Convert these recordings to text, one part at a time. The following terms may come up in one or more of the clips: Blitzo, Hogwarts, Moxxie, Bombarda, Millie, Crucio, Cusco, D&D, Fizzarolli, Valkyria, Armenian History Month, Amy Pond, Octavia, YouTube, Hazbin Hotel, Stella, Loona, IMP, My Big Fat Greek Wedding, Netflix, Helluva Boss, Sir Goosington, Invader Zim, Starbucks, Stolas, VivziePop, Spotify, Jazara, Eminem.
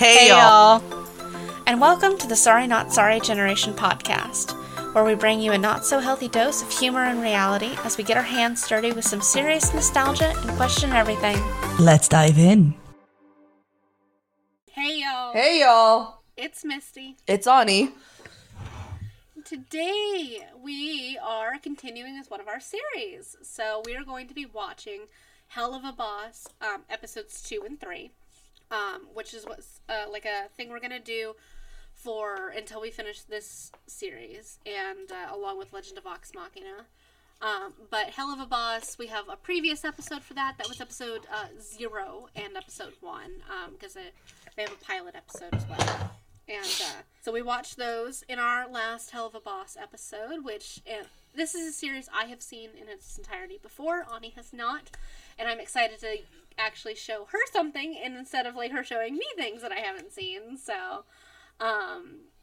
Hey y'all! And welcome to the Sorry Not Sorry Generation podcast, where we bring you a not-so-healthy dose of humor and reality as we get our hands dirty with some serious nostalgia and question everything. Let's dive in. Hey y'all! Hey y'all! It's Misty. It's Ani. Today we are continuing with one of our series, so we are going to be watching Helluva Boss episodes 2 and 3, which is what's like a thing we're gonna do for until we finish this series, and along with Legend of Vox Machina. But Helluva Boss, we have a previous episode for that. That was episode 0 and episode 1, because they have a pilot episode as well. And so we watched those in our last Helluva Boss episode, which this is a series I have seen in its entirety before. Ani has not, and I'm excited to actually show her something instead of like her showing me things that I haven't seen. So,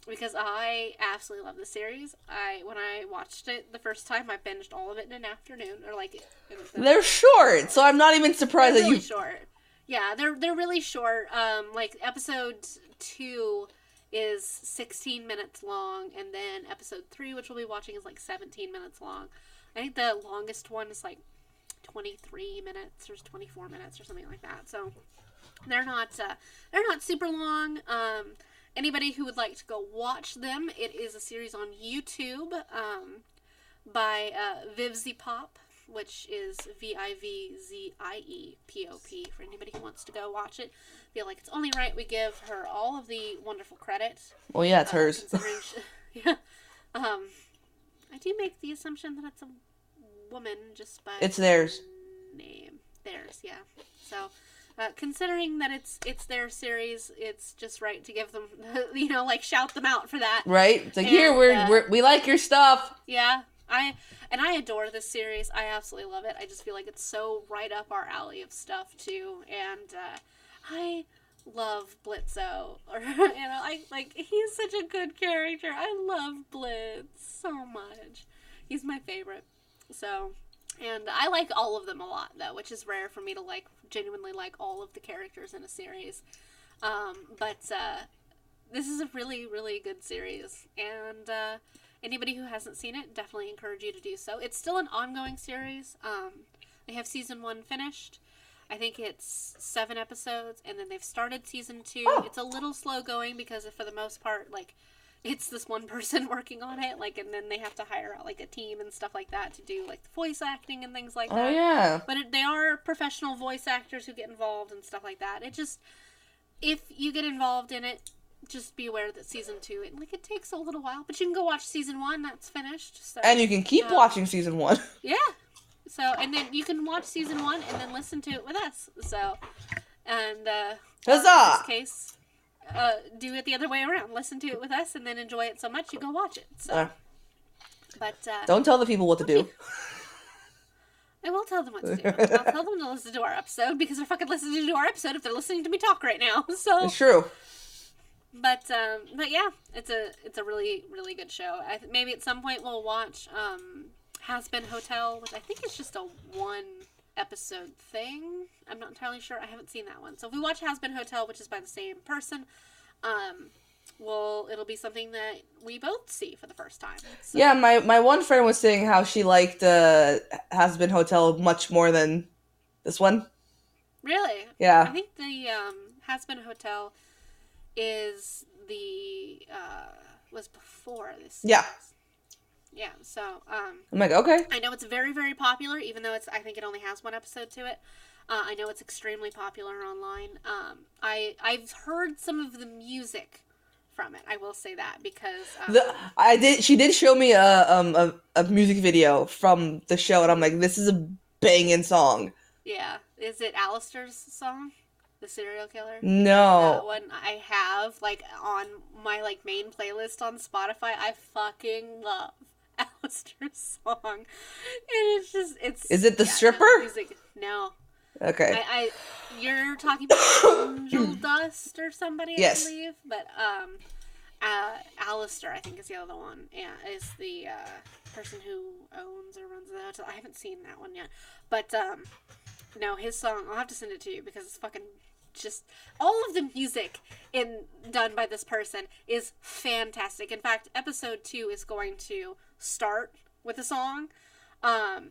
because I absolutely love this series. When I watched it the first time, I binged all of it in an afternoon, or like they're short, so I'm not even surprised that really short. Yeah, they're really short. Like episode 2. Is 16 minutes long, and then episode 3, which we'll be watching, is like 17 minutes long. I think the longest one is like 23 minutes or 24 minutes or something like that. So they're not super long. Anybody who would like to go watch them, it is a series on YouTube by VivziePop, which is VivziePop, for anybody who wants to go watch it. I feel like it's only right we give her all of the wonderful credit. Well, yeah, it's hers. Yeah. I do make the assumption that it's a woman just by... It's theirs. Name. Theirs, yeah. So, considering that it's their series, it's just right to give them, you know, like, shout them out for that. Right? It's like, and, here, we like your stuff. Yeah. I adore this series. I absolutely love it. I just feel like it's so right up our alley of stuff too, and I love Blitzo. Or you know, I like he's such a good character. I love Blitz so much. He's my favorite. So, and I like all of them a lot though, which is rare for me to like genuinely like all of the characters in a series. But this is a really really good series, and anybody who hasn't seen it, definitely encourage you to do so. It's still an ongoing series. They have season 1 finished. I think it's 7 episodes, and then they've started season 2. Oh. It's a little slow going because, for the most part, like it's this one person working on it, like, and then they have to hire out like a team and stuff like that to do like the voice acting and things like that. Oh yeah. But they are professional voice actors who get involved and stuff like that. It just, if you get involved in it, just be aware that season 2, it takes a little while, but you can go watch season 1. That's finished. So, and you can keep watching season 1. Yeah. So, and then you can watch season 1 and then listen to it with us. So, and huzzah! In this case, do it the other way around. Listen to it with us and then enjoy it so much you go watch it. So, but don't tell the people what to do. I will tell them what to do. I'll tell them to listen to our episode, because they're fucking listening to our episode if they're listening to me talk right now. So it's true. But yeah, it's a really really good show. Maybe at some point we'll watch Hazbin Hotel, which I think is just a 1 episode thing. I'm not entirely sure. I haven't seen that one. So if we watch Hazbin Hotel, which is by the same person, it'll be something that we both see for the first time. So. Yeah, my one friend was saying how she liked Hazbin Hotel much more than this one. Really? Yeah. I think the Hazbin Hotel is the was before this series. yeah so I'm like, okay, I know it's very very popular, even though it's I think it only has 1 episode to it. I know it's extremely popular online. I've heard some of the music from it, I will say that, because she did show me a music video from the show, and I'm like, this is a banging song. Yeah. Is it Alistair's song, the serial killer? No. That one I have, like, on my, like, main playlist on Spotify. I fucking love Alistair's song. And it's just, Is it the stripper? No. Okay. You're talking about Angel Dust or somebody, yes. I believe. But, Alistair, I think, is the other one. Yeah, is the, person who owns or runs the hotel. I haven't seen that one yet. But, no, his song, I'll have to send it to you, because it's fucking just all of the music in done by this person is fantastic. In fact, episode 2 is going to start with a song by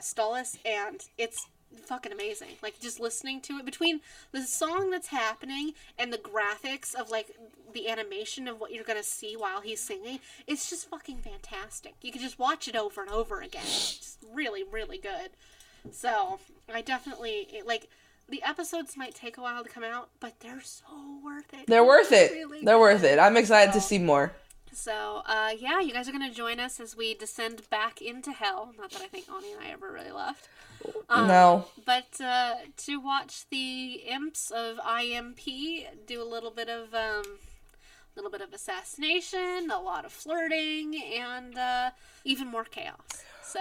Stolas, and it's fucking amazing. Like, just listening to it between the song that's happening and the graphics of, like, the animation of what you're gonna see while he's singing, it's just fucking fantastic. You can just watch it over and over again. It's really, really good. So I definitely, like, the episodes might take a while to come out, but they're so worth it. They're worth it. Really they're worth it. I'm excited to see more. So, yeah, you guys are going to join us as we descend back into hell. Not that I think Ani and I ever really left. No. But to watch the imps of IMP do a little bit of assassination, a lot of flirting, and even more chaos. So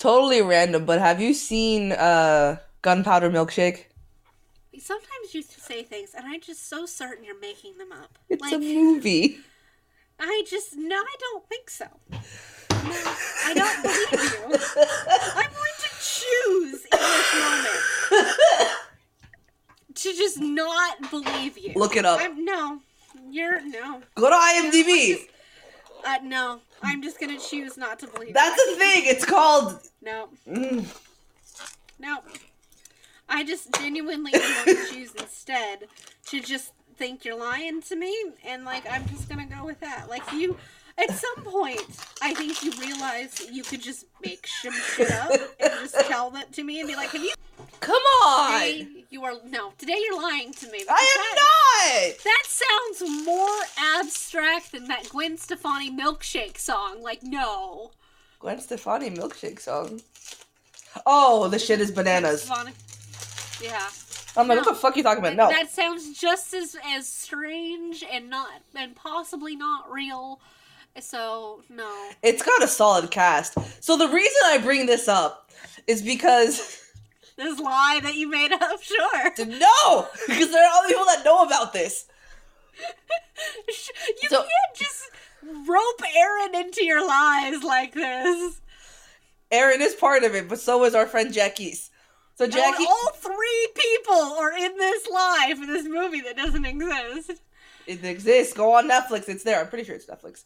totally random, but have you seen Gunpowder Milkshake? Sometimes you say things, and I'm just so certain you're making them up. It's like, a movie. I don't think so. I don't believe you. I'm going to choose in this moment to just not believe you. Look it up. No. Go to IMDb. No, I'm just going to choose not to believe you. That's the thing. It's called... No. Mm. No. I just genuinely want to choose instead to just... think you're lying to me, and like I'm just gonna go with that. Like, you at some point I think you realize you could just make some shit up and just tell that to me and be like, have you come on today you are no today you're lying to me. I am not that sounds more abstract than that Gwen Stefani milkshake song. Like, no Gwen Stefani milkshake song. Oh, the shit is bananas. Yeah, I'm like, what the fuck are you talking about? No. That sounds just as strange and possibly not real. So, no. It's got a solid cast. So the reason I bring this up is because... this lie that you made up, sure. No! Because there are all the people that know about this. Can't just rope Aaron into your lies like this. Aaron is part of it, but so is our friend Jackie's. So Jackie, all three people are in this lie for this movie that doesn't exist. It exists. Go on Netflix. It's there. I'm pretty sure it's Netflix.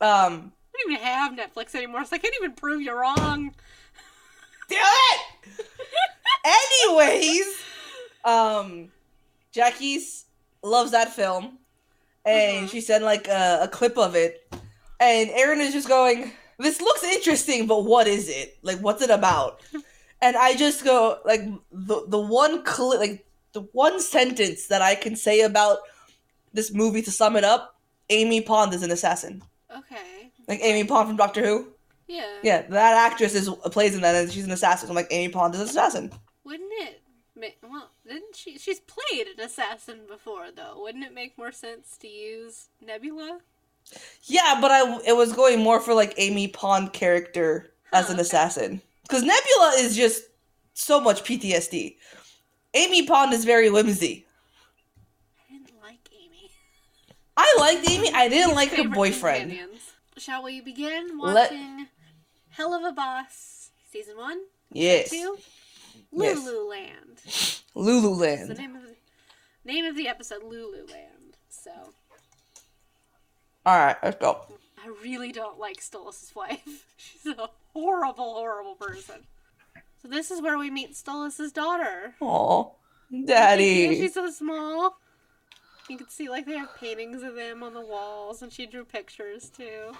I don't even have Netflix anymore, so I can't even prove you're wrong. Do it! Anyways, Jackie's loves that film, and she sent like a clip of it, and Aaron is just going, "This looks interesting, but what is it? Like, what's it about?" And I just go, like, the one sentence that I can say about this movie to sum it up, Amy Pond is an assassin. Okay. Like, Amy Pond from Doctor Who? Yeah. Yeah, that actress plays in that, and she's an assassin. So I'm like, Amy Pond is an assassin. Wouldn't it make... Well, didn't she... She's played an assassin before, though. Wouldn't it make more sense to use Nebula? Yeah, but it was going more for, like, Amy Pond character as an assassin. Because Nebula is just so much PTSD. Amy Pond is very whimsy. I didn't like Amy. I liked Amy. I didn't like her boyfriend. Companions. Shall we begin watching Helluva Boss Season 1? Yes. 2? Yes. Loo Loo Land. Loo Loo Land. That's the name of the episode, Loo Loo Land. So. Alright, let's go. I really don't like Stolas' wife. She's a horrible, horrible person. So this is where we meet Stolas' daughter. Aw, daddy. She's so small. You can see, like, they have paintings of them on the walls, and she drew pictures, too.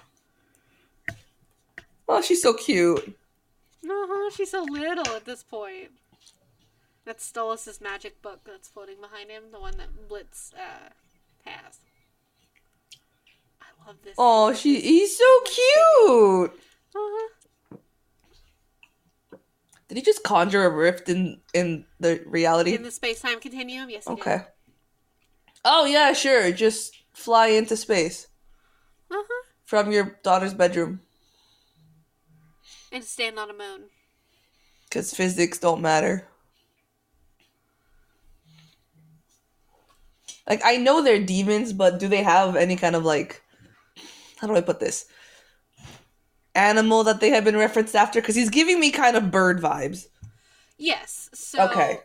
Oh, she's so cute. Uh-huh, she's so little at this point. That's Stolas' magic book that's floating behind him, the one that Blitz has. I love this. Oh, he's so cute! Uh-huh. Did he just conjure a rift in the reality? In the space-time continuum? Yes, he did. Oh, yeah, sure. Just fly into space. Uh-huh. From your daughter's bedroom. And stand on a moon. Because physics don't matter. Like, I know they're demons, but do they have any kind of, like... How do I put this? Animal that they have been referenced after, because he's giving me kind of bird vibes. Yes. So, okay.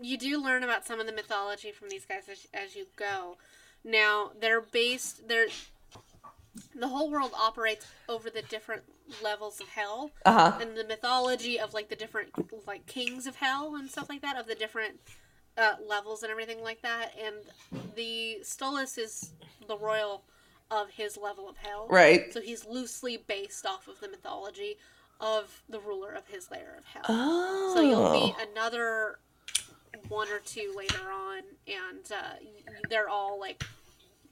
you do learn about some of the mythology from these guys as you go. Now, the whole world operates over the different levels of hell, and the mythology of, like, the different, like, kings of hell and stuff like that, of the different levels and everything like that. And the Stolas is the royal of his level of hell. Right. So he's loosely based off of the mythology of the ruler of his layer of hell. Oh. So you'll meet another one or two later on, and they're all, like,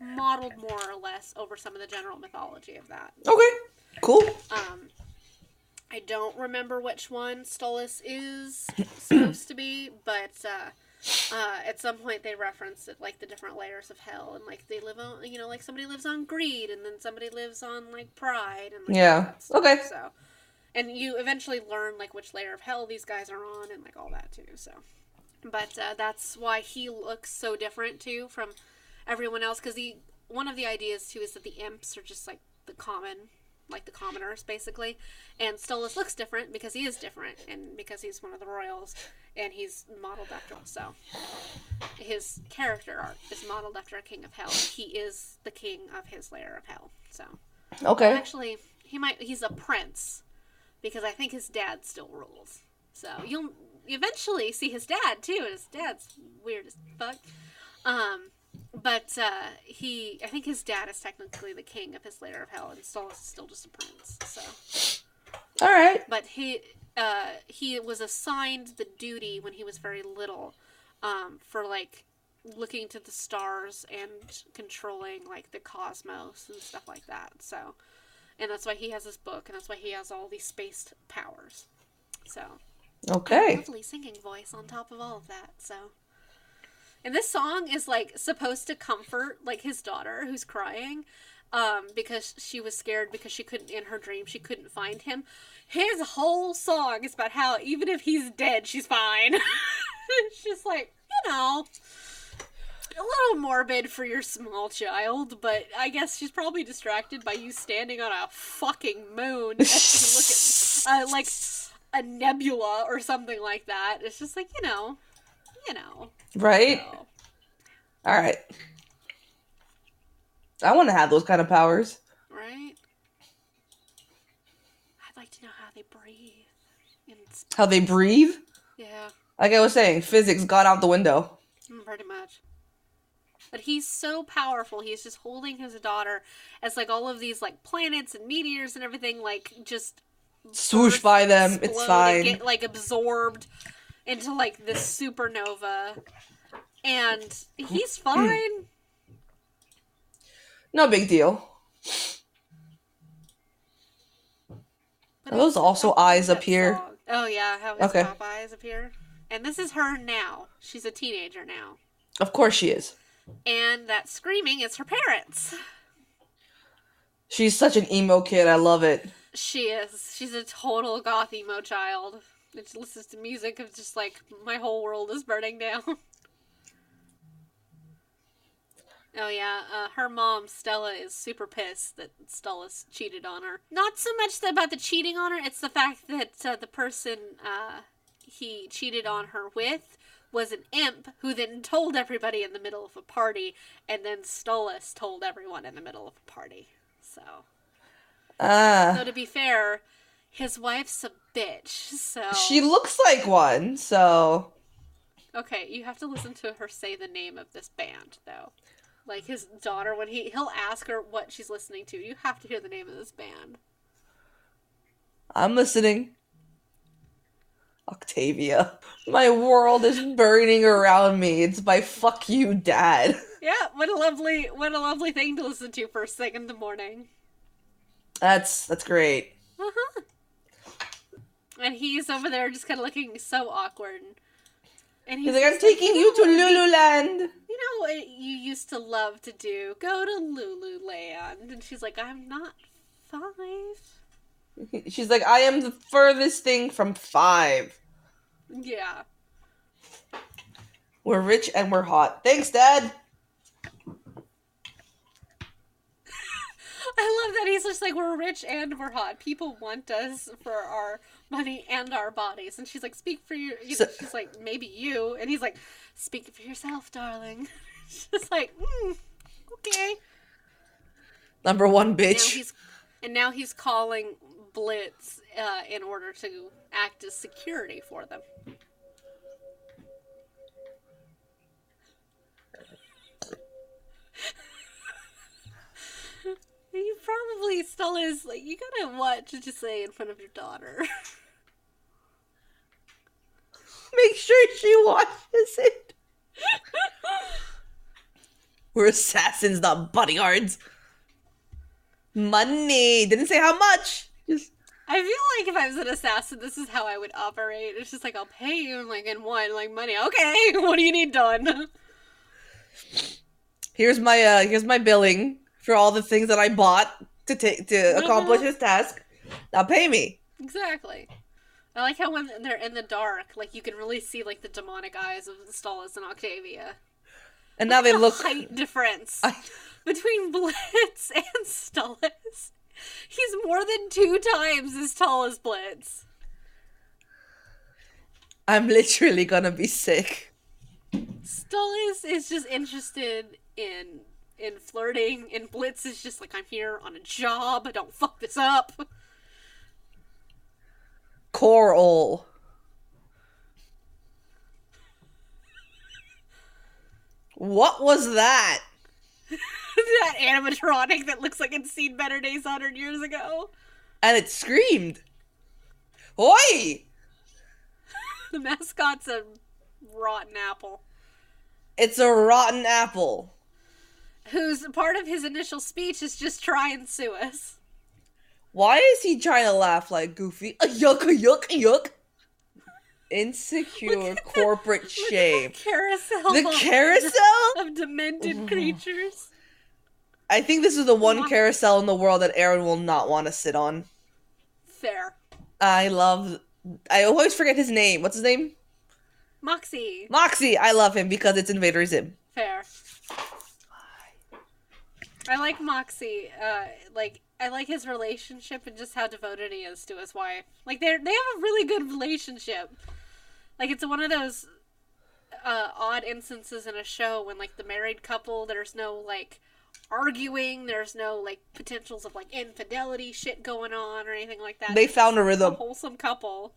modeled more or less over some of the general mythology of that. Okay, cool. I don't remember which one Stolas is supposed to be, but at some point they referenced it, like, the different layers of hell, and, like, they live on, you know, like, somebody lives on greed, and then somebody lives on, like, pride, and, like, yeah, stuff, okay. So, and you eventually learn, like, which layer of hell these guys are on, and, like, all that too. So, but that's why he looks so different too from everyone else, because one of the ideas too is that the imps are just like the commoners basically, and Stolas looks different because he is different and because he's one of the royals and he's modeled after him. So his character arc is modeled after a king of hell. He is the king of his layer of hell. So okay, well, actually he's a prince because I think his dad still rules. So you'll eventually see his dad too, and his dad's weird as fuck. But I think his dad is technically the king of his layer of hell, and Stolas is still just a prince. So, all right. But he was assigned the duty when he was very little, for like looking to the stars and controlling like the cosmos and stuff like that. So, and that's why he has this book, and that's why he has all these spaced powers. So. Okay. Lovely singing voice on top of all of that. So, and this song is like supposed to comfort like his daughter who's crying, because she was scared because she couldn't, in her dream she couldn't find him. His whole song is about how even if he's dead, she's fine. It's just like, you know, a little morbid for your small child, but I guess she's probably distracted by you standing on a fucking moon as you look at like a nebula or something like that. It's just like, you know. Right? So. All right. I want to have those kind of powers. Right? I'd like to know how they breathe. How they breathe? Yeah. Like I was saying, physics gone out the window. Pretty much. But he's so powerful. He's just holding his daughter as like all of these like planets and meteors and everything like just swoosh by them, it's fine. Get like absorbed into like this supernova, and he's fine. No big deal. But are those also eyes up here? Dog. Oh yeah, how his pop eyes appear. And this is her now. She's a teenager now. Of course she is. And that screaming is her parents. She's such an emo kid. I love it. She is. She's a total goth emo child. It listens to music of just like, my whole world is burning down. Oh yeah, her mom, Stella, is super pissed that Stolas cheated on her. Not so much about the cheating on her, it's the fact that the person he cheated on her with was an imp who then told everybody in the middle of a party, and then Stolas told everyone in the middle of a party. So... So to be fair, his wife's a bitch, so... She looks like one, so... Okay, you have to listen to her say the name of this band, though. Like, his daughter, when he'll ask her what she's listening to. You have to hear the name of this band. I'm listening. Octavia. My world is burning around me. It's my fuck you, dad. Yeah, what a lovely thing to listen to first thing in the morning. That's great. Uh-huh. And he's over there just kind of looking so awkward. And he's like, I'm taking you to Loo Loo Land. You know what you used to love to do? Go to Loo Loo Land. And she's like, I'm not 5. She's like, I am the furthest thing from 5. Yeah. We're rich and we're hot. Thanks, Dad. I love that he's just like, we're rich and we're hot. People want us for our money and our bodies. And she's like, speak for your, you know, she's like, maybe you. And he's like, speak for yourself, darling. She's like, okay. Number one, bitch. And now he's calling Blitz in order to act as security for them. You probably still is, like, you gotta watch what you say in front of your daughter. Make sure she watches it. We're assassins, not bodyguards. Money. Didn't say how much. Just... I feel like if I was an assassin, this is how I would operate. It's just like, I'll pay you, like, in one, like, money. Okay, what do you need done? Here's my billing. For all the things that I bought to accomplish this task, now pay me. Exactly. I like how when they're in the dark, like you can really see like the demonic eyes of Stolas and Octavia. And now they look height difference between Blitz and Stolas. He's more than 2 times as tall as Blitz. I'm literally gonna be sick. Stolas is just interested in flirting, and Blitz is just like, I'm here on a job, don't fuck this up. Coral. What was that? That animatronic that looks like it's seen better days 100 years ago. And it screamed. Oi! The mascot's a rotten apple. It's a rotten apple. Who's part of his initial speech is just try and sue us. Why is he trying to laugh like Goofy? Yuck, yuck, yuck. Insecure corporate shame. The carousel of demented creatures. I think this is the one carousel in the world that Aaron will not want to sit on. Fair. I always forget his name. What's his name? Moxxie. Moxxie. I love him because it's Invader Zim. Fair. I like Moxxie, I like his relationship and just how devoted he is to his wife. Like, they have a really good relationship. Like, it's one of those, odd instances in a show when, like, the married couple, there's no, like, arguing, there's no, like, potentials of, like, infidelity shit going on or anything like that. They found a rhythm. A wholesome couple.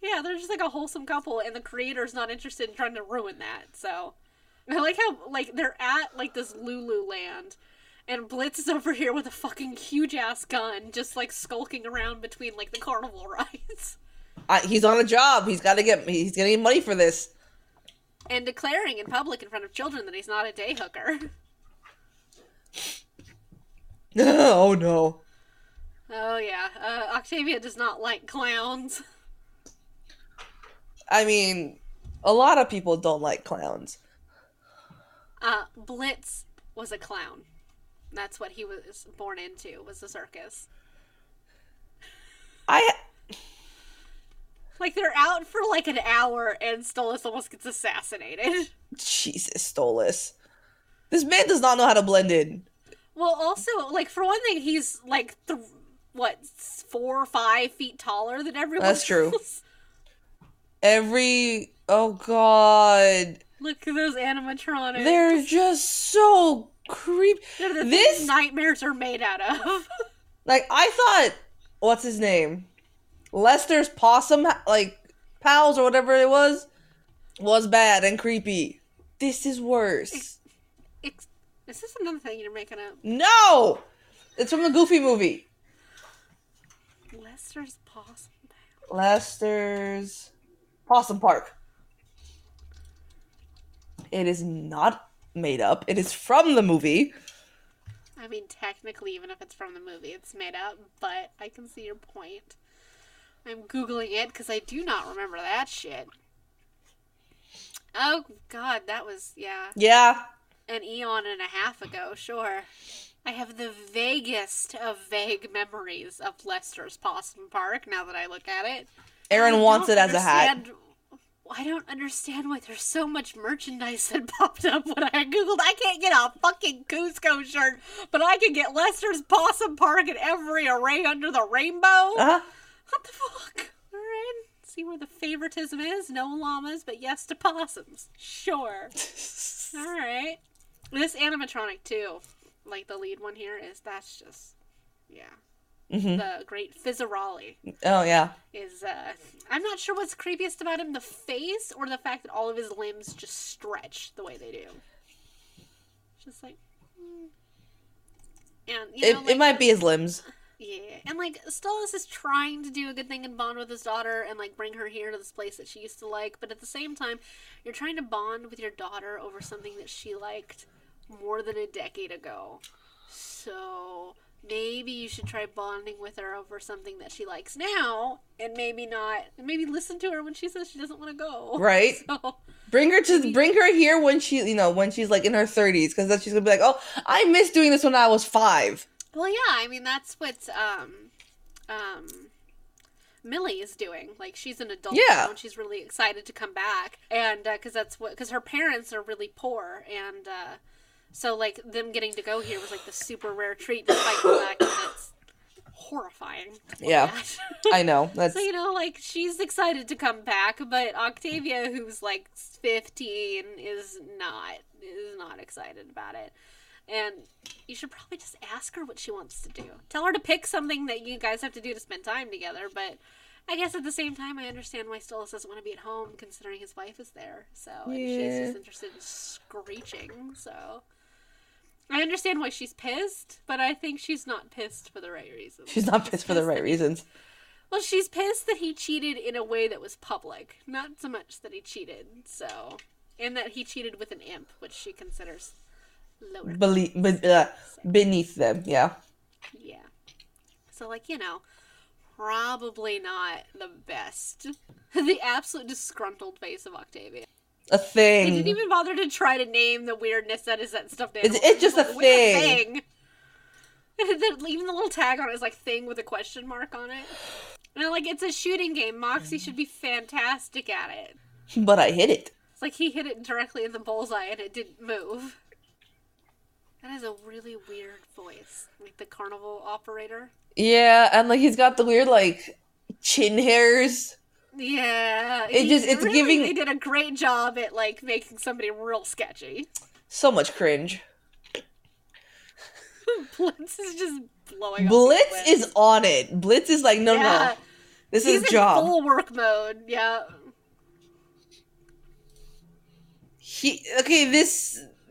Yeah, they're just, like, a wholesome couple, and the creator's not interested in trying to ruin that, so. I like how, like, they're at, like, this Loo Loo Land. And Blitz is over here with a fucking huge-ass gun, just, like, skulking around between, like, the carnival rides. He's on a job. He's gonna need money for this. And declaring in public in front of children that he's not a day hooker. Oh, no. Oh, yeah. Octavia does not like clowns. I mean, a lot of people don't like clowns. Blitz was a clown. That's what he was born into, was the circus. Like, they're out for, like, an hour, and Stolas almost gets assassinated. Jesus, Stolas. This man does not know how to blend in. Well, also, like, for one thing, he's, like, 4 or 5 feet taller than everyone else. That's true. Oh, God. Look at those animatronics. They're just so... creep. These nightmares are made out of. Like, I thought, what's his name? Lester's Possum, like, Pals or whatever it was bad and creepy. This is worse. Is this another thing you're making up? No! It's from the Goofy movie. Lester's Possum Park. Lester's Possum Park. It is not made up. It is from the movie. I mean, technically, even if it's from the movie, it's made up, but I can see your point. I'm Googling it because I do not remember that shit. Oh, God, that was, yeah. Yeah. An eon and a half ago, sure. I have the vaguest of vague memories of Lester's Possum Park, now that I look at it. Aaron wants it as a hat. I don't understand why there's so much merchandise that popped up when I Googled. I can't get a fucking Cusco shirt, but I can get Lester's Possum Park in every array under the rainbow. What the fuck? All right. See where the favoritism is? No llamas, but yes to possums. Sure. All right. This animatronic, too, like the lead one here, is that's just, yeah. Mm-hmm. The great Fizzarolli. Oh, yeah. Is, I'm not sure what's creepiest about him, the face or the fact that all of his limbs just stretch the way they do. Just like, and, you know, it might be his limbs. Yeah, and, like, Stolas is trying to do a good thing and bond with his daughter and, like, bring her here to this place that she used to like, but at the same time, you're trying to bond with your daughter over something that she liked more than a decade ago. So, maybe you should try bonding with her over something that she likes now, and maybe not, and maybe listen to her when she says she doesn't want to go. Right. So, bring her here when she, you know, when she's, like, in her 30s, because then she's gonna be like, oh, I miss doing this when I was 5. Well, yeah, I mean, that's what Millie is doing. Like, she's an adult now, and she's really excited to come back. And, because her parents are really poor, and, so, like, them getting to go here was, like, the super rare treat, despite the fact that it's horrifying. Yeah, I know. That's... So, you know, like, she's excited to come back, but Octavia, who's, like, 15, is not excited about it. And you should probably just ask her what she wants to do. Tell her to pick something that you guys have to do to spend time together. But I guess at the same time, I understand why Stolas doesn't want to be at home, considering his wife is there. So, and she's just interested in screeching. So, I understand why she's pissed, but I think she's not pissed for the right reasons. Well, she's pissed that he cheated in a way that was public. Not so much that he cheated. So, and that he cheated with an imp, which she considers... beneath them, yeah. So, like, you know, probably not the best. The absolute disgruntled face of Octavia. A thing. They didn't even bother to try to name the weirdness that is that stuffed animal. It's just a thing. Even the little tag on it is like "thing" with a question mark on it. And like, it's a shooting game. Moxxie should be fantastic at it. But I hit it. It's like he hit it directly in the bullseye, and it didn't move. That is a really weird voice, like the carnival operator. Yeah, and like he's got the weird like chin hairs. Yeah, they did a great job at like making somebody real sketchy. So much cringe. Blitz is just blowing up. Blitz is on it. Blitz is like, no. This is job. He's in full work mode. Yeah.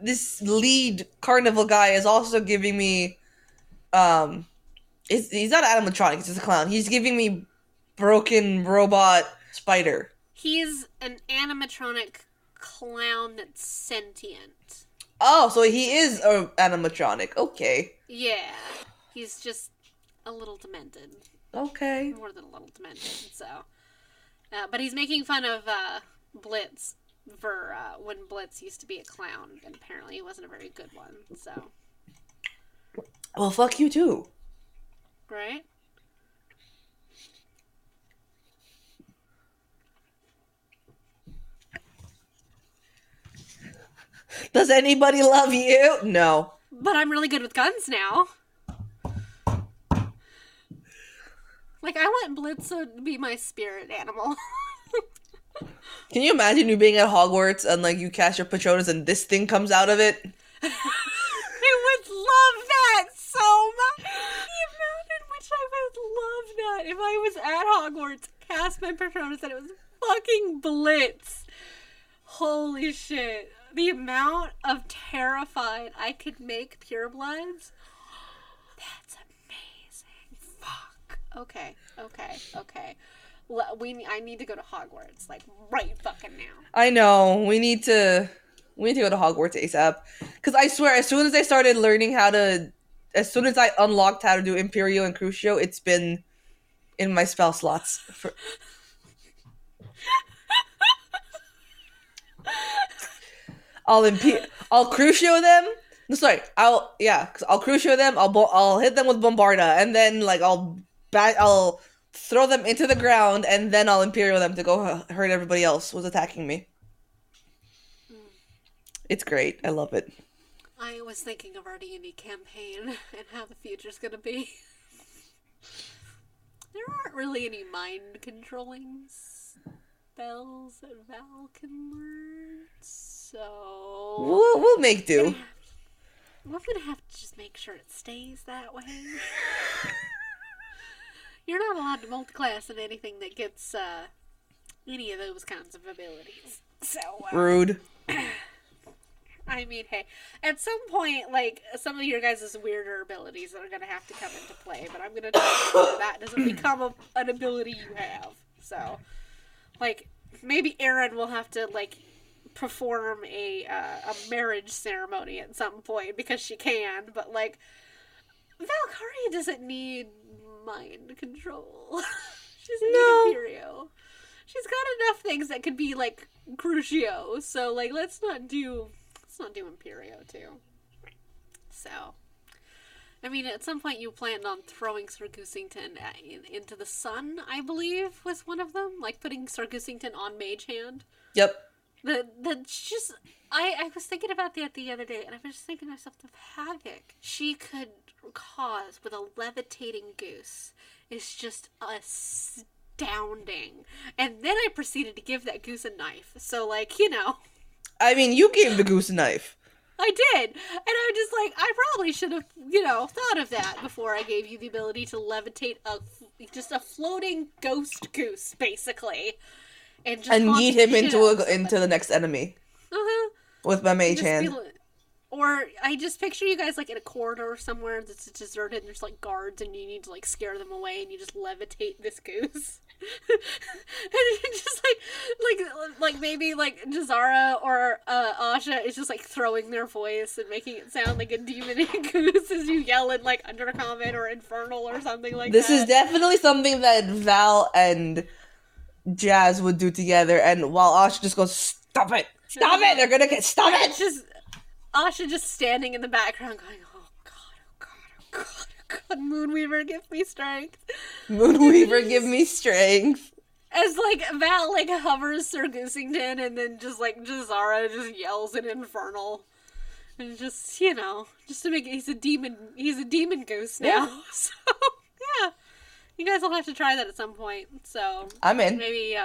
This lead carnival guy is also giving me, he's not animatronic, he's a clown. He's giving me broken robot spider. He's an animatronic clown that's sentient. Oh, so he is an animatronic. Okay. Yeah. He's just a little demented. Okay. More than a little demented, so. But he's making fun of Blitz. For when Blitz used to be a clown, and apparently he wasn't a very good one, so. Well, fuck you too. Right? Does anybody love you? No. But I'm really good with guns now. Like, I want Blitzo to be my spirit animal. Can you imagine you being at Hogwarts and, like, you cast your Patronus and this thing comes out of it? I would love that so much. The amount in which I would love that if I was at Hogwarts, cast my Patronus and it was fucking Blitz. Holy shit. The amount of terrified I could make purebloods. That's amazing. Fuck. Okay. I need to go to Hogwarts, like, right fucking now. I know. We need to go to Hogwarts ASAP. Because I swear, as soon as I unlocked how to do Imperio and Crucio, it's been in my spell slots. I'll Crucio them. I'll Crucio them, I'll hit them with Bombarda, and then, like, I'll throw them into the ground, and then I'll Imperial them to go hurt everybody else who's attacking me. Mm. It's great. I love it. I was thinking of our D&D campaign and how the future's gonna be. There aren't really any mind controllings spells that Val can learn, so... We'll make do. We're gonna have to just make sure it stays that way. You're not allowed to multiclass in anything that gets any of those kinds of abilities. So rude. I mean, hey, at some point, like, some of your guys' weirder abilities are gonna have to come into play, but I'm gonna tell you that doesn't become an ability you have. So, like, maybe Aaron will have to, like, perform a marriage ceremony at some point because she can, but, like, Valkyria doesn't need mind control. She's no Imperio. She's got enough things that could be, like, Crucio, so, like, let's not do Imperio too. So, I mean, at some point you planned on throwing Sir Goosington into the sun, I believe, was one of them, like putting Sir Goosington on Mage Hand. Yep. I was thinking about that the other day, and I was just thinking to myself, the havoc she could cause with a levitating goose is just astounding. And then I proceeded to give that goose a knife. So, like, you know. I mean, you gave the goose a knife. I did. And I was just like, I probably should have, you know, thought of that before I gave you the ability to levitate just a floating ghost goose, basically. And yeet him into the next enemy. Uh-huh. With my mage hand. Or I just picture you guys, like, in a corridor somewhere that's deserted and there's, like, guards and you need to, like, scare them away and you just levitate this goose. And you're just, like maybe, like, Jazara or Asha is just, like, throwing their voice and making it sound like a demonic goose as you yell in, like, Undercommon or Infernal or something like this that. This is definitely something that Val and Jazz would do together, and while Asha just goes, "Stop it! Stop it! They're gonna get stop it!" Just Asha just standing in the background, going, "Oh God! Oh God! Oh God! Oh God! Moonweaver, give me strength! Moonweaver, give me strength!" As like Val like hovers Sir Goosington, and then just like Jazara just yells in Infernal, and just you know, just to make it, he's a demon goose now. Yeah. So yeah. You guys will have to try that at some point, so... I'm in. Maybe,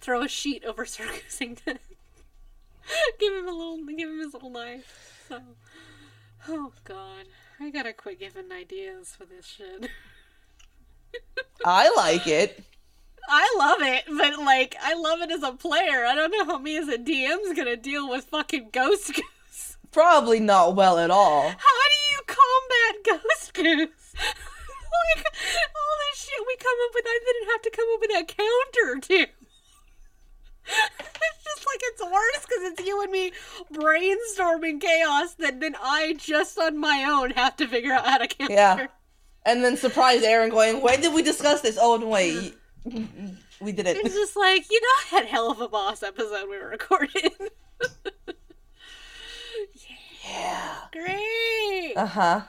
throw a sheet over Sir Goosington. give him his little knife, so... Oh, God. I gotta quit giving ideas for this shit. I like it. I love it, but, like, I love it as a player. I don't know how me as a DM's gonna deal with fucking Ghost Goose. Probably not well at all. How do you combat Ghost Goose? Like, all this shit we come up with, I didn't have to come up with a counter to. It's just like, it's worse because it's you and me brainstorming chaos that then I just on my own have to figure out how to counter. Yeah. And then surprise Aaron going, "When did we discuss this? Oh, wait, we didn't." It's just like, you know that Helluva Boss episode we recorded? Yeah. Great. Uh-huh.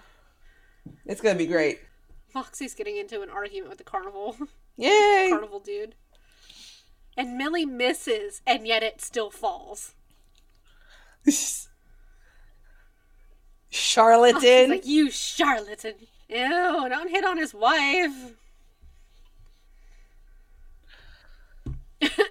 It's gonna be great. Moxxie's getting into an argument with the carnival. Yay! Carnival dude. And Millie misses, and yet it still falls. Charlatan? Like, you charlatan. Ew, don't hit on his wife.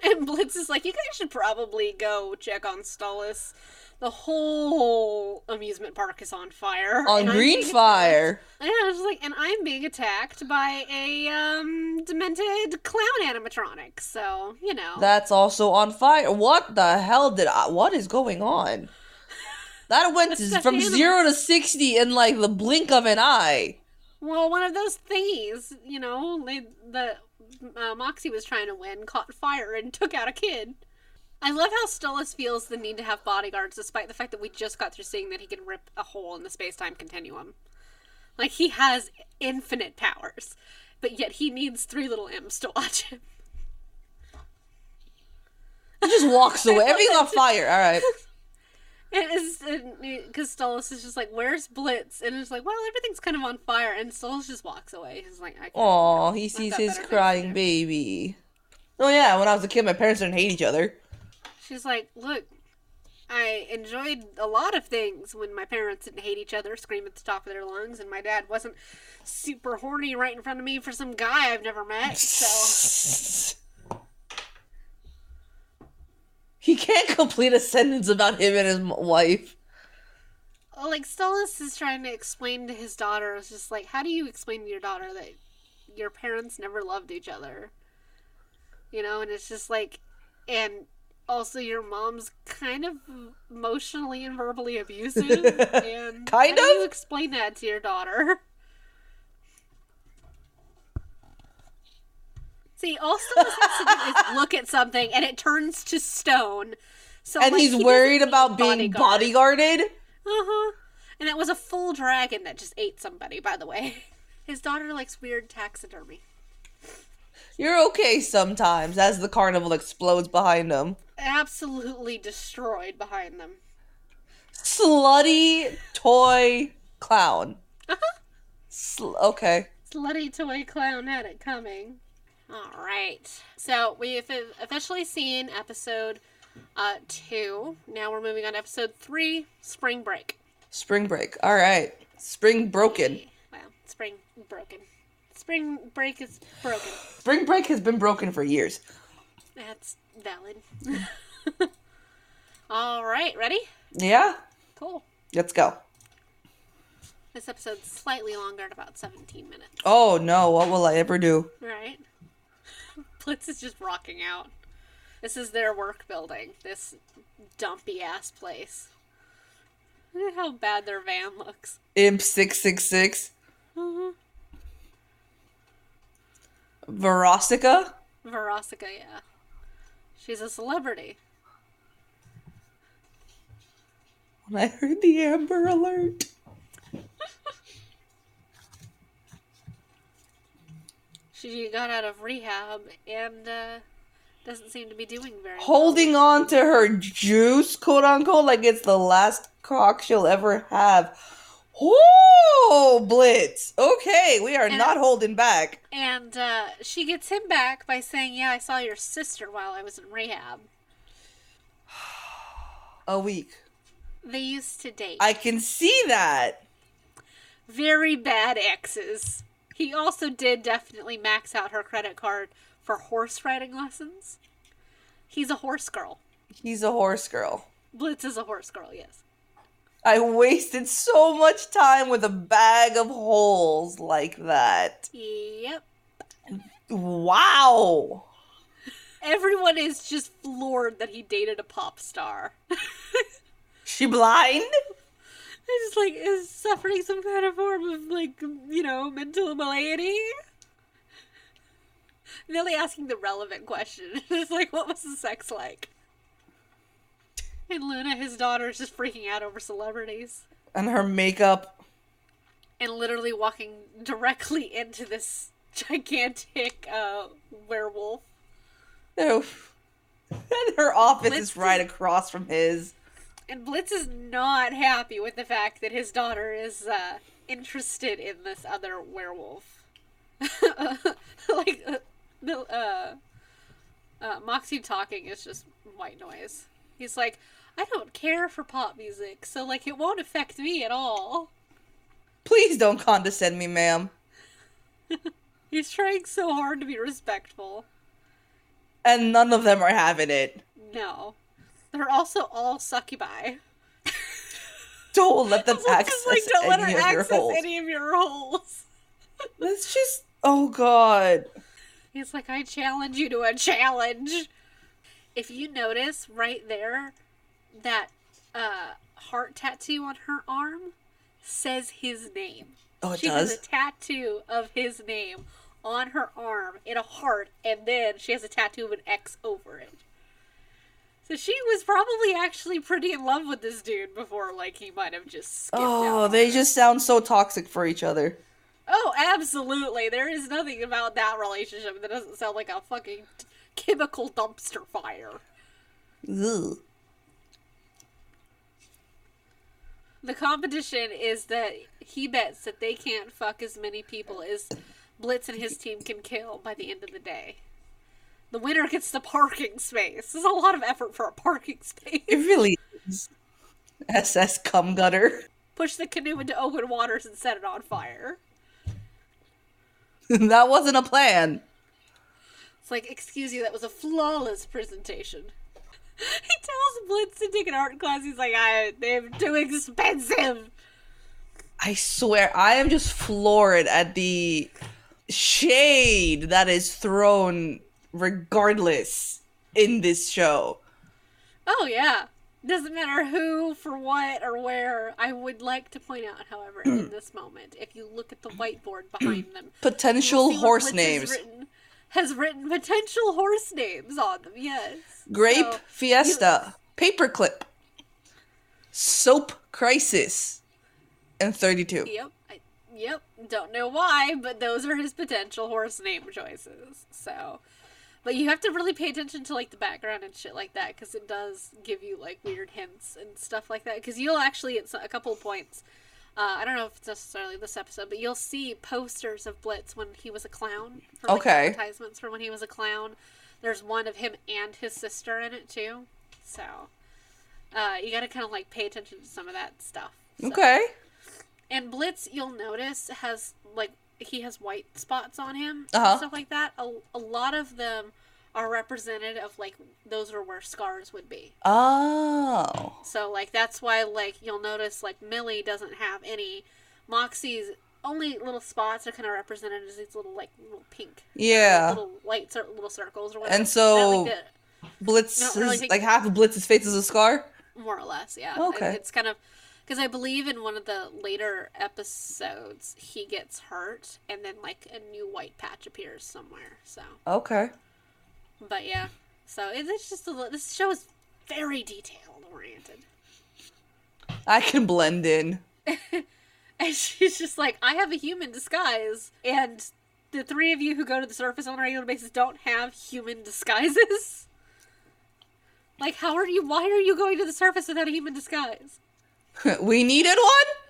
And Blitz is like, you guys should probably go check on Stolas. The whole amusement park is on fire. On green fire. Yeah, I was like, and I'm being attacked by a demented clown animatronic. So, you know. That's also on fire. What the hell what is going on? That went from 0 to 60 in like the blink of an eye. Well, one of those thingies, you know, the Moxxie was trying to win, caught fire and took out a kid. I love how Stolas feels the need to have bodyguards, despite the fact that we just got through seeing that he can rip a hole in the space-time continuum. Like, he has infinite powers, but yet he needs three little M's to watch him. He just walks away. Everything's on fire. All right. Because Stolas is just like, "Where's Blitz?" And it's like, well, everything's kind of on fire, and Stolas just walks away. He's like, "Aw, he sees his crying baby." Oh yeah, when I was a kid, my parents didn't hate each other. She's like, "Look, I enjoyed a lot of things when my parents didn't hate each other, scream at the top of their lungs, and my dad wasn't super horny right in front of me for some guy I've never met, so..." He can't complete a sentence about him and his wife. Like, Stolas is trying to explain to his daughter, it's just like, how do you explain to your daughter that your parents never loved each other? You know, and it's just like, and also your mom's kind of emotionally and verbally abusive. And kind of? How do you explain that to your daughter? See, all Stolas has to do is look at something and it turns to stone. So, and like, he's worried about being bodyguarded? Uh-huh. And it was a full dragon that just ate somebody, by the way. His daughter likes weird taxidermy. You're okay sometimes, as the carnival explodes behind them. Absolutely destroyed behind them. Slutty toy clown. Uh-huh. Okay. Slutty toy clown had it coming. All right. So we've officially seen episode 2. Now we're moving on to episode 3, Spring Break. Spring Break. All right. Spring Broken. Wow. Spring Broken. Spring Break is broken. Spring Break has been broken for years. That's valid. All right. Ready? Yeah. Cool. Let's go. This episode's slightly longer at about 17 minutes. Oh, no. What will I ever do? Right. Blitz is just rocking out. This is their work building. This dumpy ass place. Look at how bad their van looks. Imp 666. Mm-hmm. Verosika? Verosika, yeah. She's a celebrity. When I heard the Amber Alert. She got out of rehab and doesn't seem to be doing very well. Holding on to her juice, quote unquote, like it's the last cock she'll ever have. Whoa, Blitz. Okay, we are not holding back. And she gets him back by saying, yeah, I saw your sister while I was in rehab. A week. They used to date. I can see that. Very bad exes. He also did definitely max out her credit card for horse riding lessons. He's a horse girl. He's a horse girl. Blitz is a horse girl, yes. I wasted so much time with a bag of holes like that. Yep. Wow. Everyone is just floored that he dated a pop star. She blind? Just like is suffering some kind of form of like, you know, mental malady. Millie asking the relevant question. It's like, what was the sex like? And Loona, his daughter, is just freaking out over celebrities. And her makeup. And literally walking directly into this gigantic werewolf. Oh. And her office is right across from his. And Blitz is not happy with the fact that his daughter is interested in this other werewolf. Like, Moxxie talking is just white noise. He's like, I don't care for pop music, so, like, it won't affect me at all. Please don't condescend me, ma'am. He's trying so hard to be respectful. And none of them are having it. No. They're also all succubi. Don't let them access any of your holes. That's just... Oh, God. He's like, I challenge you to a challenge. If you notice right there, that heart tattoo on her arm says his name. Oh, she does? She has a tattoo of his name on her arm in a heart, and then she has a tattoo of an X over it. So she was probably actually pretty in love with this dude before, like, he might have just skipped out. Oh, they just sound so toxic for each other. Oh, absolutely. There is nothing about that relationship that doesn't sound like a fucking chemical dumpster fire. Ugh. The competition is that he bets that they can't fuck as many people as Blitz and his team can kill by the end of the day. The winner gets the parking space. There's a lot of effort for a parking space. It really is. SS cum gutter. Push the canoe into open waters and set it on fire. That wasn't a plan. It's like, excuse you, that was a flawless presentation. He tells Blitz to take an art class. He's like, they're too expensive. I swear, I am just floored at the shade that is thrown regardless in this show. Oh, yeah. Doesn't matter who, for what, or where. I would like to point out, however, in this moment, if you look at the whiteboard behind them. Potential horse names. Has written potential horse names on them, yes. Grape, so, Fiesta, Paperclip, Soap Crisis, and 32. Yep. Yep. Don't know why, but those are his potential horse name choices, so... But you have to really pay attention to, like, the background and shit like that, because it does give you, like, weird hints and stuff like that. Because you'll actually, at a couple of points, I don't know if it's necessarily this episode, but you'll see posters of Blitz when he was a clown. From, okay. Like, advertisements for when he was a clown. There's one of him and his sister in it, too. So, you gotta kind of, like, pay attention to some of that stuff. So. Okay. And Blitz, you'll notice, has, like... He has white spots on him, and stuff like that. A lot of them are representative of, like, those are where scars would be. Oh. So, like, that's why, like, you'll notice, like, Millie doesn't have any. Moxxie's only little spots are kind of represented as these little, like, little pink. Yeah. Little light, little circles or whatever. And so, like Blitz, really like, half of Blitz's face is a scar? More or less, yeah. Okay. It's kind of... Because I believe in one of the later episodes, he gets hurt, and then, like, a new white patch appears somewhere, so. Okay. But, yeah. So, it's just this show is very detail-oriented. I can blend in. And she's just like, I have a human disguise, and the three of you who go to the surface on a regular basis don't have human disguises. Like, why are you going to the surface without a human disguise? We needed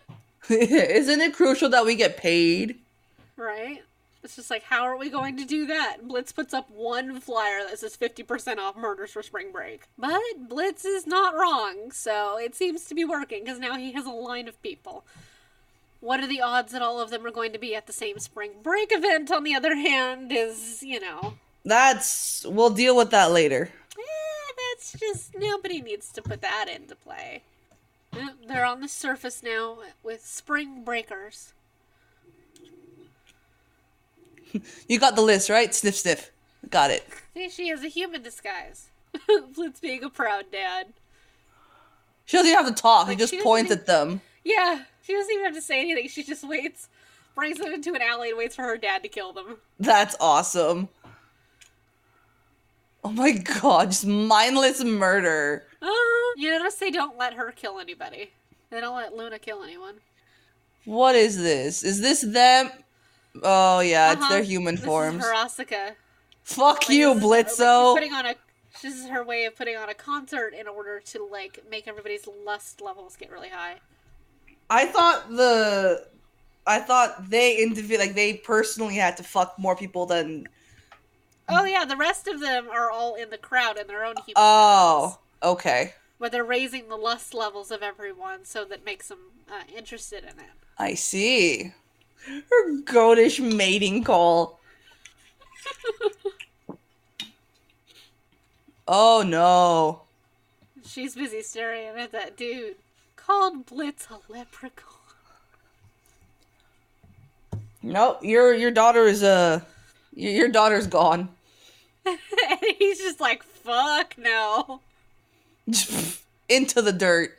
one? Isn't it crucial that we get paid? Right? It's just like, how are we going to do that? Blitz puts up one flyer that says 50% off murders for spring break. But Blitz is not wrong, so it seems to be working, because now he has a line of people. What are the odds that all of them are going to be at the same spring break event, on the other hand, is, you know... We'll deal with that later. That's just... Nobody needs to put that into play. They're on the surface now with spring breakers. You got the list, right? Sniff, sniff. Got it. See, she has a human disguise. Blitz being a proud dad. She doesn't even have to talk. Like, he just points at them. Yeah. She doesn't even have to say anything. She just waits, brings them into an alley and waits for her dad to kill them. That's awesome. Oh my god, just mindless murder. You notice they don't let her kill anybody. They don't let Loona kill anyone. What is this? Is this them? Oh yeah, It's their human forms. This is Verosika. Fuck you, Blitzo! This is her way of putting on a concert in order to, like, make everybody's lust levels get really high. I thought they they personally had to fuck more people than... Oh, yeah, the rest of them are all in the crowd in their own human levels. Oh, okay. Where they're raising the lust levels of everyone, so that makes them interested in it. I see. Her goatish mating call. Oh, no. She's busy staring at that dude. Called Blitz a leprechaun. Nope, your daughter is a... Your daughter's gone. And he's just like, fuck no. Into the dirt.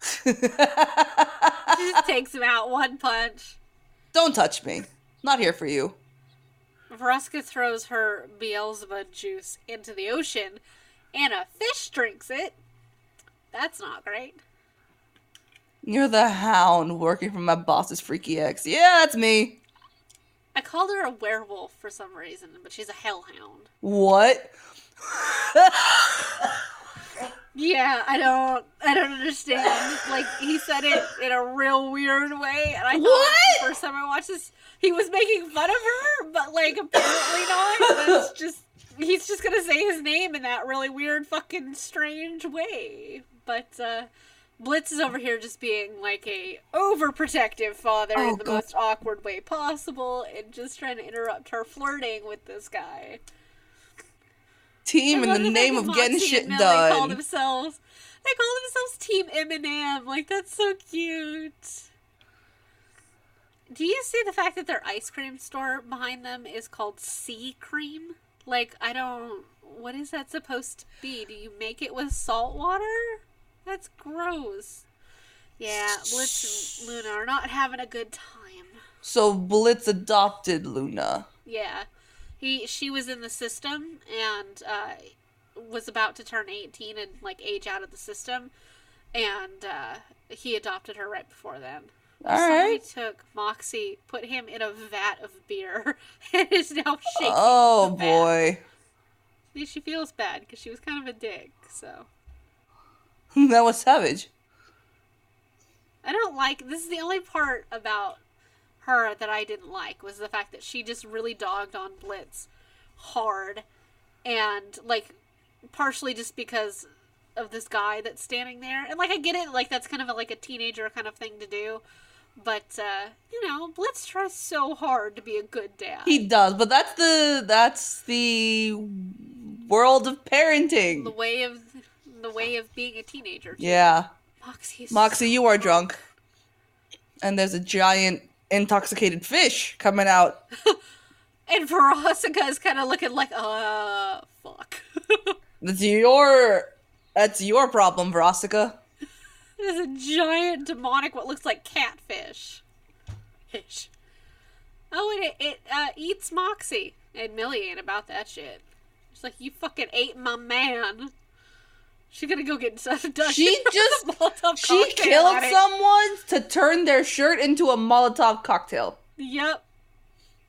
She just takes him out one punch. Don't touch me. Not here for you. Verosika throws her Beelzebub juice into the ocean, and a fish drinks it. That's not great. You're the hound working for my boss's freaky ex. Yeah, that's me. I called her a werewolf for some reason, but she's a hellhound. What? Yeah, I don't understand. Like, he said it in a real weird way, and I thought the first time I watched this, he was making fun of her, but, like, apparently not. That's just, he's just gonna say his name in that really weird, fucking strange way. But, Blitz is over here just being, like, a overprotective father in the most awkward way possible, and just trying to interrupt her flirting with this guy. team in the name of getting shit done. They call themselves Team Eminem. Like, that's so cute. Do you see the fact that their ice cream store behind them is called Sea Cream? Like, I don't... What is that supposed to be? Do you make it with salt water? That's gross. Yeah, Blitz and Loona are not having a good time. So Blitz adopted Loona. Yeah. She was in the system and was about to turn 18 and, like, age out of the system. And he adopted her right before then. Alright. So he took Moxxie, put him in a vat of beer, and is now shaking. Oh, boy. At least she feels bad, because she was kind of a dick, so. That was savage. I don't like... This is the only part about her that I didn't like, was the fact that she just really dogged on Blitz hard. And, like, partially just because of this guy that's standing there. And, like, I get it. Like, that's kind of a teenager kind of thing to do. But, you know, Blitz tries so hard to be a good dad. He does. But that's the world of parenting. The way of being a teenager. Too. Yeah. Moxxie, you are drunk. And there's a giant intoxicated fish coming out. And Verosika is kind of looking like, fuck. That's your problem, Verosika. There's a giant demonic, what looks like catfish. Fish. Oh, and it eats Moxxie. And Millie ain't about that shit. She's like, you fucking ate my man. She's gonna go get stuff done. She killed someone to turn their shirt into a Molotov cocktail. Yep.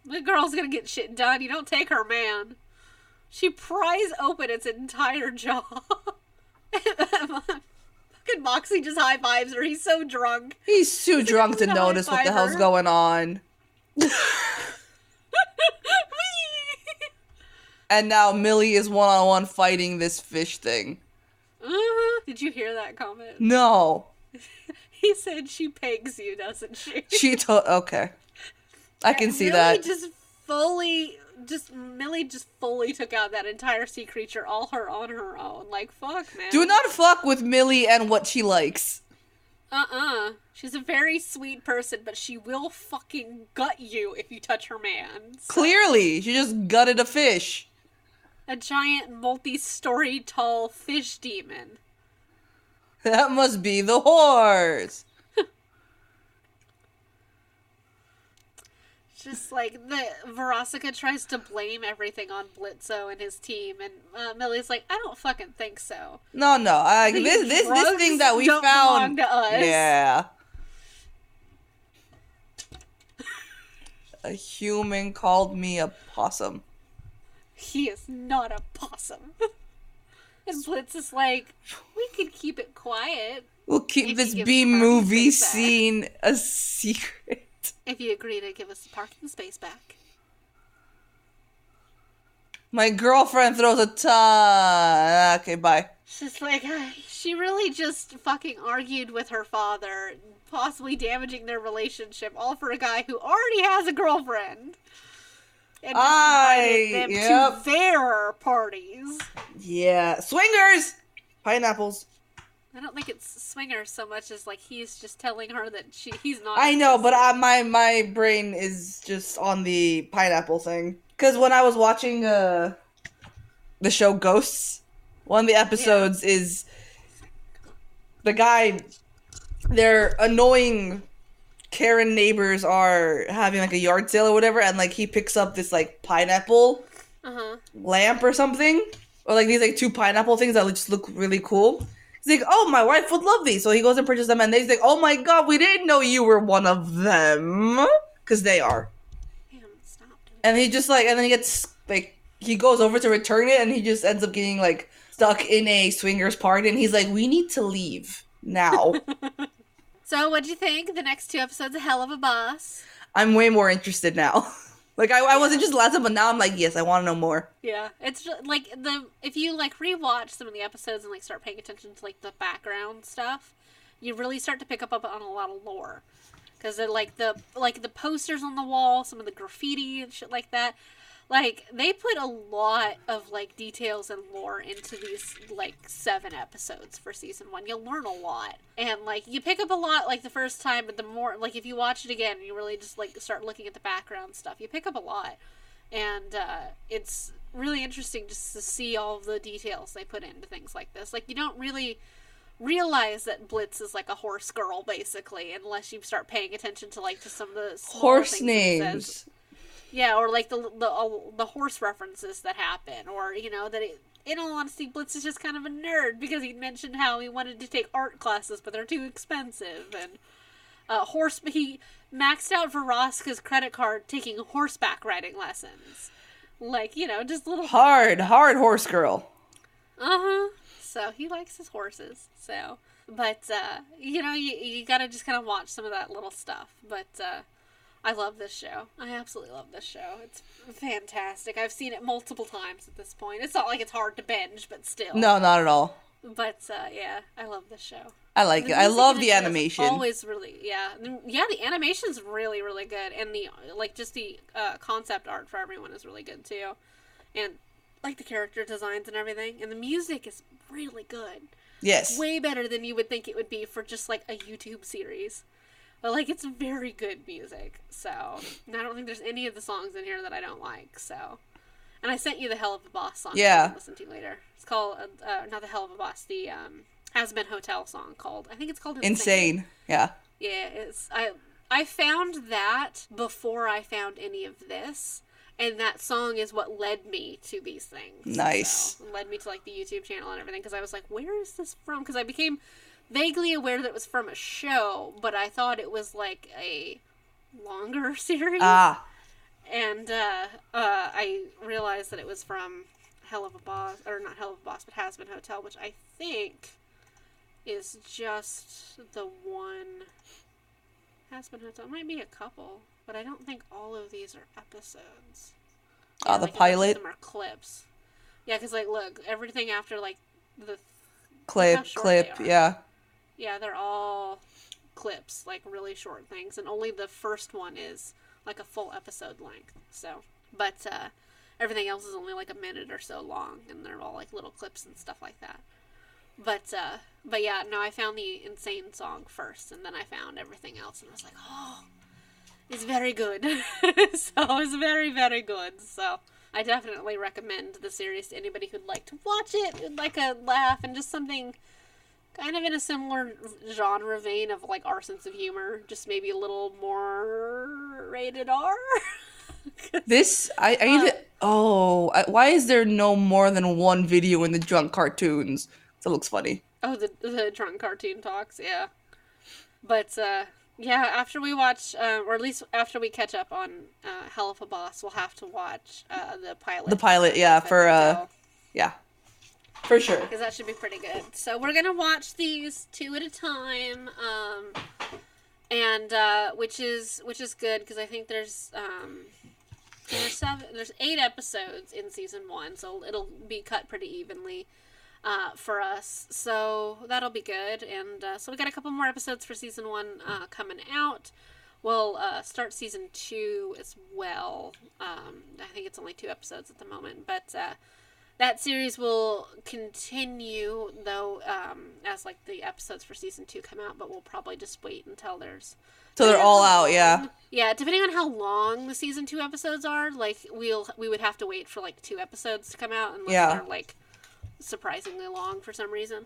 The girl's gonna get shit done. You don't take her man. She pries open its entire jaw. Fucking Moxxie just high fives her. He's so drunk. He's too drunk to notice what the hell's going on. And now Millie is one-on-one fighting this fish thing. Did you hear that comment? No. He said she pegs you, doesn't she? Okay. I can see that. Millie just fully took out that entire sea creature on her own. Like, fuck, man. Do not fuck with Millie and what she likes. She's a very sweet person, but she will fucking gut you if you touch her man. So. Clearly. She just gutted a fish. A giant multi-story tall fish demon. That must be the whores. Just like the Verosika tries to blame everything on Blitzo and his team, and Millie's like, I don't fucking think so. No, this thing that we found, to us. Yeah, a human called me a possum. He is not a possum. And Blitz is like, we could keep it quiet. We'll keep this B-movie scene a secret. If you agree to give us the parking space back. My girlfriend throws a ton. Okay, bye. She's like, she really just fucking argued with her father, possibly damaging their relationship, all for a guy who already has a girlfriend. And invited them to their parties. Yeah. Swingers! Pineapples. I don't think it's swingers so much as, like, he's just telling her that he's not. I know, but my brain is just on the pineapple thing. Because when I was watching the show Ghosts, one of the episodes is the guy, their annoying Karen neighbors are having, like, a yard sale or whatever, and, like, he picks up this, like, pineapple lamp or something. Or, like, these, like, two pineapple things that just look really cool. He's like, oh, my wife would love these. So he goes and purchases them, and they like, oh my god, we didn't know you were one of them. Because they are. Damn, stop. And he just, like, and then he gets, like, he goes over to return it, and he just ends up getting, like, stuck in a swingers party, and he's like, we need to leave now. So what'd you think? The next two episodes of Helluva Boss. I'm way more interested now. Like, I wasn't just last up, but now I'm like, yes, I want to know more. Yeah. It's just, like, if you, like, rewatch some of the episodes and, like, start paying attention to, like, the background stuff, you really start to pick up on a lot of lore. Because, like, the posters on the wall, some of the graffiti and shit like that. Like, they put a lot of, like, details and lore into these, like, 7 episodes for season 1. You'll learn a lot. And, like, you pick up a lot, like, the first time, but the more, like, if you watch it again, you really just, like, start looking at the background stuff. You pick up a lot. And it's really interesting just to see all the details they put into things like this. Like, you don't really realize that Blitz is like a horse girl, basically, unless you start paying attention to, like, to some of the horse names. Yeah, or, like, the horse references that happen, or, you know, that it, in all honesty, Blitz is just kind of a nerd because he mentioned how he wanted to take art classes, but they're too expensive, and he maxed out Verosika's credit card taking horseback riding lessons. Like, you know, just little... Hard horse girl. Uh-huh. So he likes his horses, so... But, you know, you gotta just kind of watch some of that little stuff, but, I love this show. I absolutely love this show. It's fantastic. I've seen it multiple times at this point. It's not like it's hard to binge, but still. No, not at all. But, yeah, I love this show. I like it. I love the animation. Always really, yeah. Yeah, the animation's really, really good. And the, like, just the concept art for everyone is really good, too. And, like, the character designs and everything. And the music is really good. Yes. Way better than you would think it would be for just, like, a YouTube series. But, like, it's very good music. So, and I don't think there's any of the songs in here that I don't like, so... And I sent you the Helluva Boss song. Yeah. To listen to later. It's called, not the Helluva Boss, the Hazbin Hotel song called, I think it's called Insane. Yeah. Yeah, it's, I found that before I found any of this, and that song is what led me to these things. Nice. So, led me to, like, the YouTube channel and everything, because I was like, where is this from? Because I became vaguely aware that it was from a show, but I thought it was, like, a longer series. Ah. And I realized that it was from Helluva Boss, or not Helluva Boss, but Hazbin Hotel, which I think is just the one. Hazbin Hotel, it might be a couple, but I don't think all of these are episodes. Oh, yeah, the like, pilot. Some are clips. Yeah, because, like, look, everything after, like, the clip, yeah. Yeah, they're all clips, like, really short things, and only the first one is like a full episode length, so. But everything else is only like a minute or so long, and they're all like little clips and stuff like that. But yeah, no, I found the Insane song first, and then I found everything else, and I was like, oh, it's very good. So it's very, very good. So I definitely recommend the series to anybody who'd like to watch it, who'd like a laugh, and just something kind of in a similar genre vein of, like, our sense of humor, just maybe a little more rated R. This, I need to, why is there no more than one video in the drunk cartoons? That looks funny. Oh, the drunk cartoon talks, yeah. But, yeah, after we watch, or at least after we catch up on Helluva Boss, we'll have to watch the pilot. The pilot, yeah, for, yeah. For sure. Because that should be pretty good. So we're going to watch these 2 at a time. And which is good, because I think there's 8 episodes in season 1. So it'll be cut pretty evenly for us. So that'll be good. And so we got a couple more episodes for season 1 coming out. We'll start season 2 as well. I think it's only 2 episodes at the moment. But... that series will continue, though, as, like, the episodes for Season 2 come out, but we'll probably just wait until there's... So they're all out, yeah. Yeah, depending on how long the Season 2 episodes are, like, we would have to wait for, like, 2 episodes to come out, unless they're, like, surprisingly long for some reason.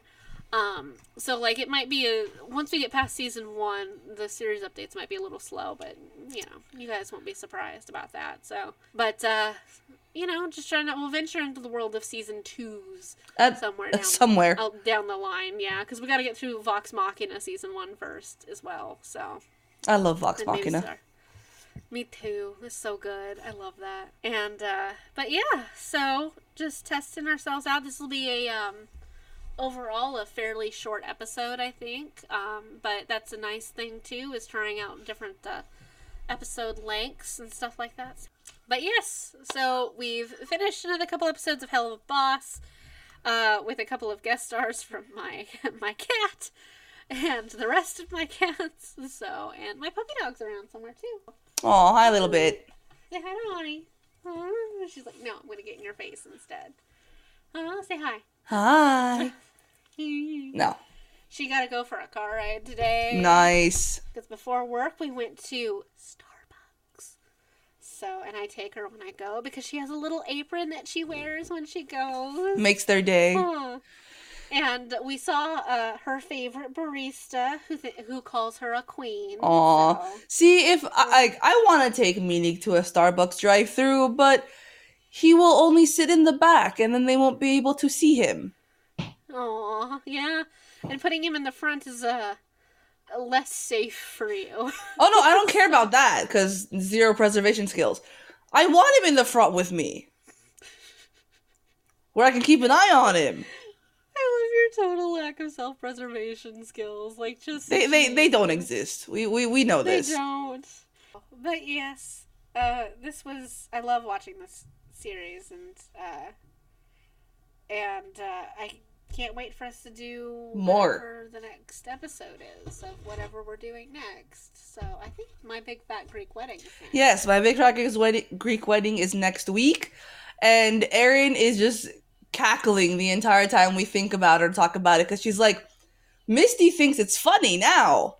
So, like, it might be once we get past Season 1, the series updates might be a little slow, but, you know, you guys won't be surprised about that, so... But, you know, just trying to... We'll venture into the world of season 2s down the line, yeah. Because we got to get through Vox Machina season 1 first as well, so... I love Vox Machina. Me too. It's so good. I love that. And, but yeah, so just testing ourselves out. This will be a, overall a fairly short episode, I think. But that's a nice thing, too, is trying out different, episode lengths and stuff like that. But yes, so we've finished another couple episodes of Helluva Boss, with a couple of guest stars from my cat and the rest of my cats. So, and my puppy dog's around somewhere too. Oh, hi, little bit. Say hi to Honey. She's like, no, I'm going to get in your face instead. Say hi. Hi. No. She got to go for a car ride today. Nice. Because before work, we went to Starbucks. So, and I take her when I go because she has a little apron that she wears when she goes. Makes their day. Huh. And we saw her favorite barista, who calls her a queen. Aw. So. See, if I want to take Minik to a Starbucks drive-thru, but he will only sit in the back, and then they won't be able to see him. Aw, yeah. And putting him in the front is less safe for you. Oh, no, I don't care about that, because zero preservation skills. I want him in the front with me, where I can keep an eye on him. I love your total lack of self-preservation skills. Like, just they don't exist. We know this. They don't. But yes, this was. I love watching this series, and I can't wait for us to do more. Whatever the next episode is of whatever we're doing next. So I think My Big Fat Greek Wedding is next. Yes, My Big Fat Greek Wedding is next week, and Erin is just cackling the entire time we think about her and talk about it, because she's like, Misty thinks it's funny now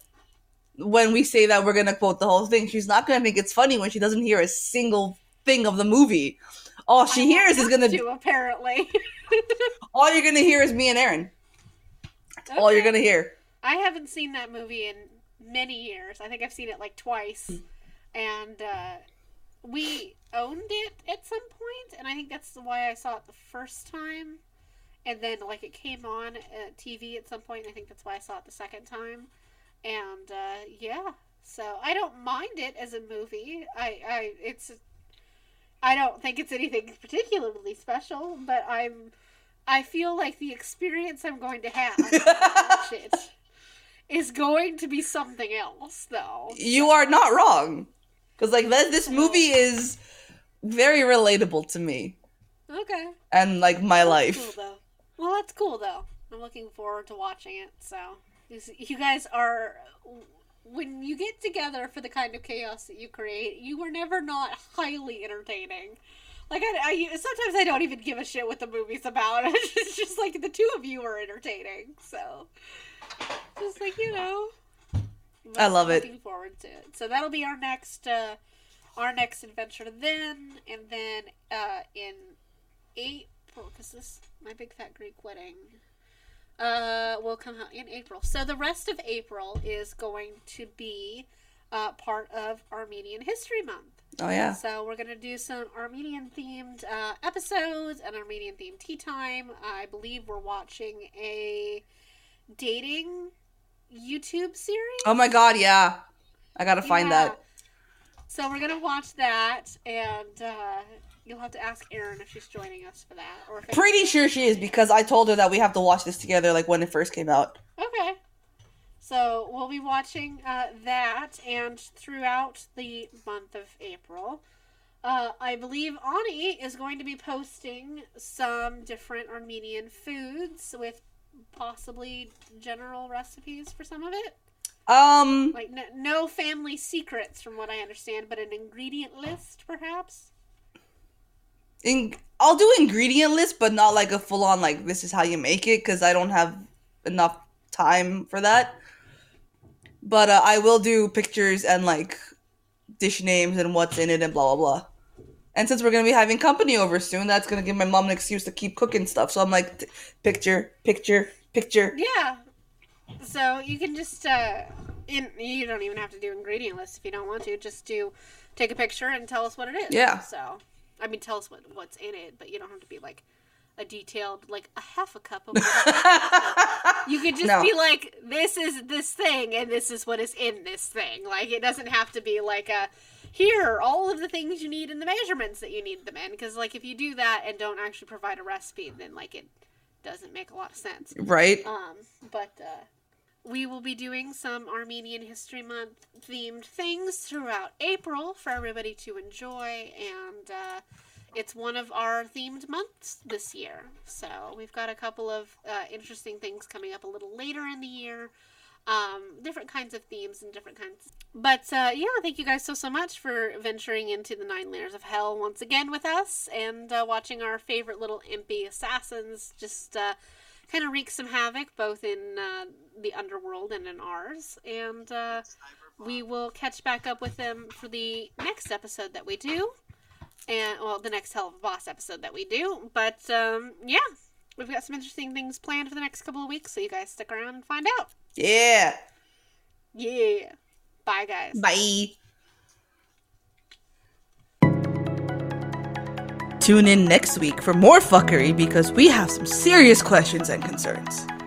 when we say that we're gonna quote the whole thing. She's not gonna think it's funny when she doesn't hear a single thing of the movie. All she hears is gonna do, apparently. All you're gonna hear is me and Erin. That's okay. All you're gonna hear. I haven't seen that movie in many years. I think I've seen it like twice, and we owned it at some point, and I think that's why I saw it the first time, and then like it came on TV at some point, and I think that's why I saw it the second time, and yeah, so I don't mind it as a movie. I don't think it's anything particularly special, but I feel like the experience I'm going to have when I watch it is going to be something else, though. You are not wrong. Because, like, this movie is very relatable to me. Okay. And, like, my life. Cool, though. Well, that's cool, though. I'm looking forward to watching it, so. You guys are... When you get together for the kind of chaos that you create, you are never not highly entertaining. Like, I sometimes I don't even give a shit what the movie's about. It's just, like, the two of you are entertaining, so. Just, like, you know... I love it. Looking forward to it. So that'll be our next adventure then, and then in April, because this My Big Fat Greek Wedding will come out in April. So the rest of April is going to be part of Armenian History Month. Oh yeah. So we're gonna do some Armenian themed episodes and Armenian themed tea time. I believe we're watching a dating YouTube series. Oh my god, yeah. I gotta find that. So we're gonna watch that, and you'll have to ask Erin if she's joining us for that. Or if Pretty sure she is, because I told her that we have to watch this together, like when it first came out. Okay. So we'll be watching that, and throughout the month of April, I believe Ani is going to be posting some different Armenian foods with possibly general recipes for some of it. Like no family secrets from what I understand, but an ingredient list perhaps. I'll do ingredient list, but not like a full on like this is how you make it, because I don't have enough time for that. But I will do pictures and like dish names and what's in it and blah blah blah. And since we're going to be having company over soon, that's going to give my mom an excuse to keep cooking stuff. So I'm like, picture. Yeah. So you can just, you don't even have to do ingredient lists if you don't want to. Just do, take a picture and tell us what it is. Yeah. So, I mean, tell us what's in it, but you don't have to be like a detailed, like a half a cup of water. You could just be like, this is this thing and this is what is in this thing. Like, it doesn't have to be like a... Here are all of the things you need and the measurements that you need them in. Because, like, if you do that and don't actually provide a recipe, then, like, it doesn't make a lot of sense. Right. But we will be doing some Armenian History Month themed things throughout April for everybody to enjoy. And it's one of our themed months this year. So we've got a couple of interesting things coming up a little later in the year. different kinds of themes and different kinds. But yeah, thank you guys so much for venturing into the 9 layers of hell once again with us, and watching our favorite little impy assassins just kind of wreak some havoc both in the underworld and in ours. And we will catch back up with them for the next episode that we do. And well, the next Helluva Boss episode that we do. But yeah, we've got some interesting things planned for the next couple of weeks, so you guys stick around and find out. Yeah. Yeah. Bye, guys. Bye. Tune in next week for more fuckery because we have some serious questions and concerns.